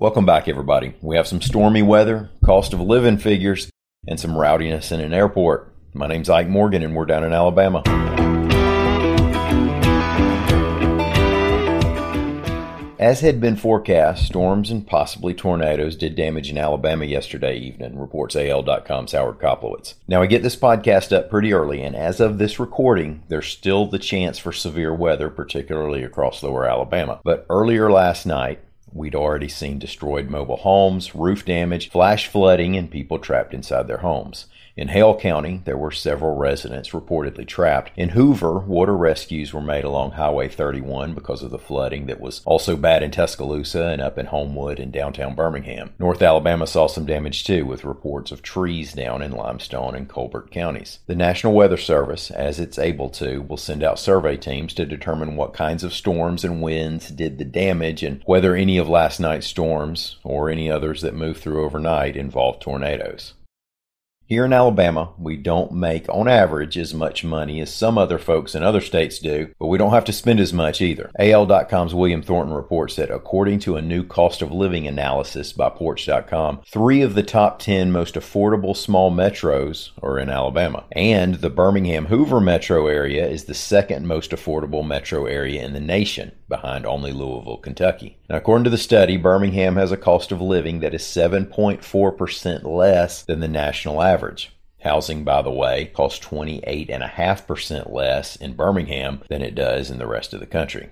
Welcome back, everybody. We have some stormy weather, cost of living figures, and some rowdiness in an airport. My name's Ike Morgan, and we're down in Alabama. As had been forecast, storms and possibly tornadoes did damage in Alabama yesterday evening, reports AL.com's Howard Koplowitz. Now, I get this podcast up pretty early, and as of this recording, there's still the chance for severe weather, particularly across lower Alabama. But earlier last night, we'd already seen destroyed mobile homes, roof damage, flash flooding, and people trapped inside their homes. In Hale County, there were several residents reportedly trapped. In Hoover, water rescues were made along Highway 31 because of the flooding that was also bad in Tuscaloosa and up in Homewood and downtown Birmingham. North Alabama saw some damage too, with reports of trees down in Limestone and Colbert counties. The National Weather Service, as it's able to, will send out survey teams to determine what kinds of storms and winds did the damage and whether any of last night's storms, or any others that moved through overnight, involved tornadoes. Here in Alabama, we don't make, on average, as much money as some other folks in other states do, but we don't have to spend as much either. AL.com's William Thornton reports that, according to a new cost of living analysis by Porch.com, 3 of the top 10 most affordable small metros are in Alabama, and the Birmingham-Hoover metro area is the second most affordable metro area in the nation, behind only Louisville, Kentucky. Now, according to the study, Birmingham has a cost of living that is 7.4% less than the national average. Housing, by the way, costs 28.5% less in Birmingham than it does in the rest of the country.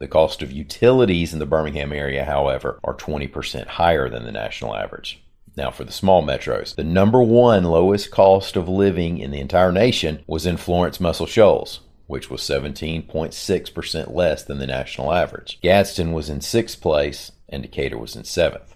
The cost of utilities in the Birmingham area, however, are 20% higher than the national average. Now, for the small metros, the number one lowest cost of living in the entire nation was in Florence Muscle Shoals, which was 17.6% less than the national average. Gadsden was in 6th place, and Decatur was in 7th.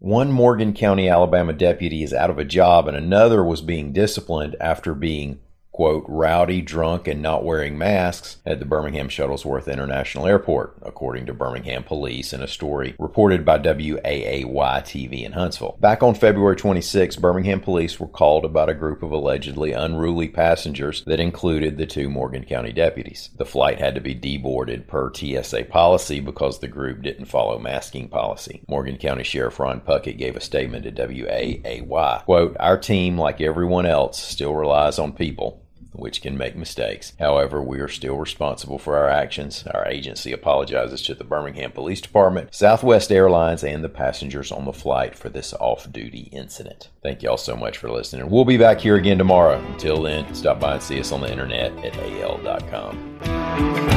One Morgan County, Alabama deputy is out of a job, and another was being disciplined after being, quote, rowdy, drunk, and not wearing masks at the Birmingham Shuttlesworth International Airport, according to Birmingham police in a story reported by WAAY TV in Huntsville. Back on February 26, Birmingham police were called about a group of allegedly unruly passengers that included the 2 Morgan County deputies. The flight had to be deboarded per TSA policy because the group didn't follow masking policy. Morgan County Sheriff Ron Puckett gave a statement to WAAY, quote, "Our team, like everyone else, still relies on people, which can make mistakes. However, we are still responsible for our actions. Our agency apologizes to the Birmingham Police Department, Southwest Airlines, and the passengers on the flight for this off-duty incident." Thank y'all so much for listening. We'll be back here again tomorrow. Until then, stop by and see us on the internet at AL.com.